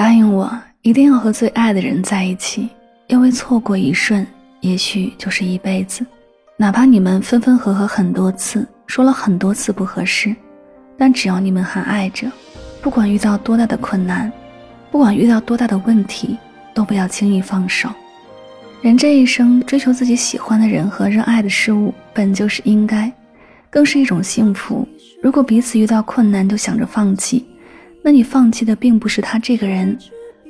答应我一定要和最爱的人在一起，因为错过一瞬也许就是一辈子。哪怕你们分分合合很多次，说了很多次不合适，但只要你们还爱着，不管遇到多大的困难，不管遇到多大的问题，都不要轻易放手。人这一生追求自己喜欢的人和热爱的事物本就是应该，更是一种幸福。如果彼此遇到困难就想着放弃，那你放弃的并不是他这个人，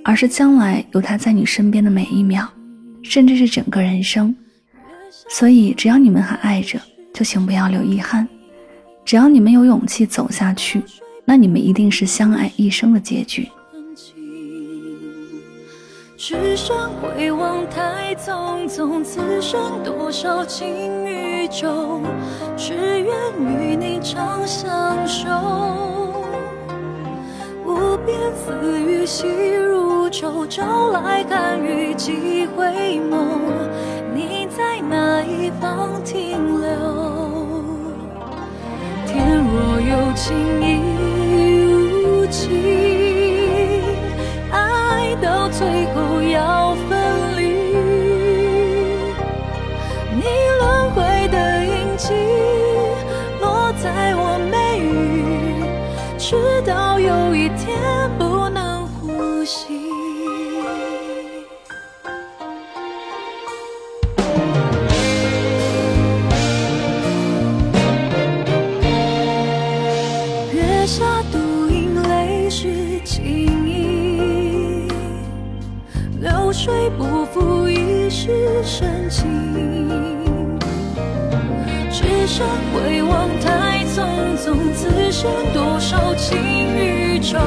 而是将来有他在你身边的每一秒，甚至是整个人生。所以只要你们还爱着，就请不要留遗憾。只要你们有勇气走下去，那你们一定是相爱一生的结局。只剩回望太匆匆，此生多少情与愁，只愿与你常相守。无边丝雨细如愁，朝来寒雨寄回眸，你在哪一方停留？天若有情亦无情，到最后要分离，你轮回的印记落在我眉宇，直到有一天不能呼吸。月下独饮泪是情意，流水不负一世深情，只剩回望太匆匆，此生多少情与愁，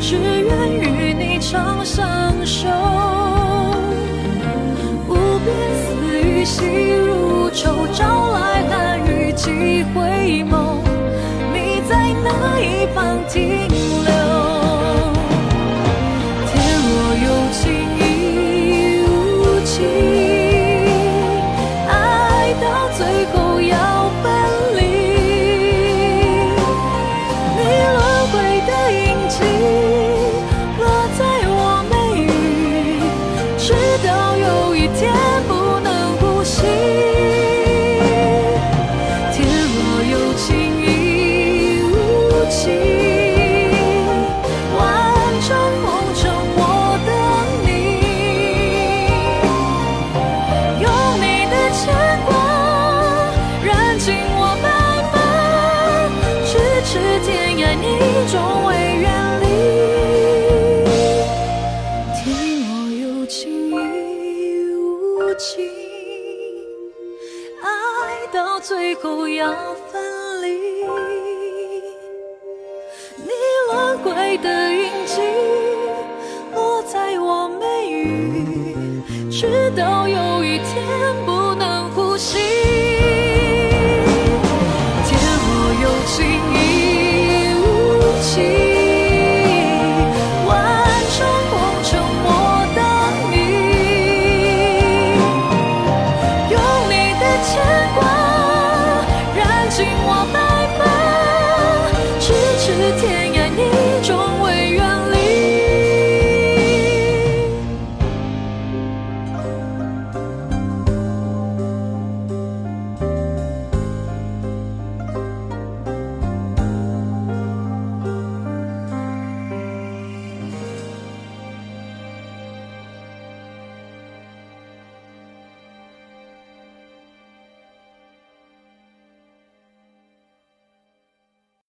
只愿与你常相守。无边丝雨细如愁，朝来寒雨寄回眸，你在哪一方停留？到最后要分离，你轮回的印记落在我眉宇，直到有一天不能呼吸。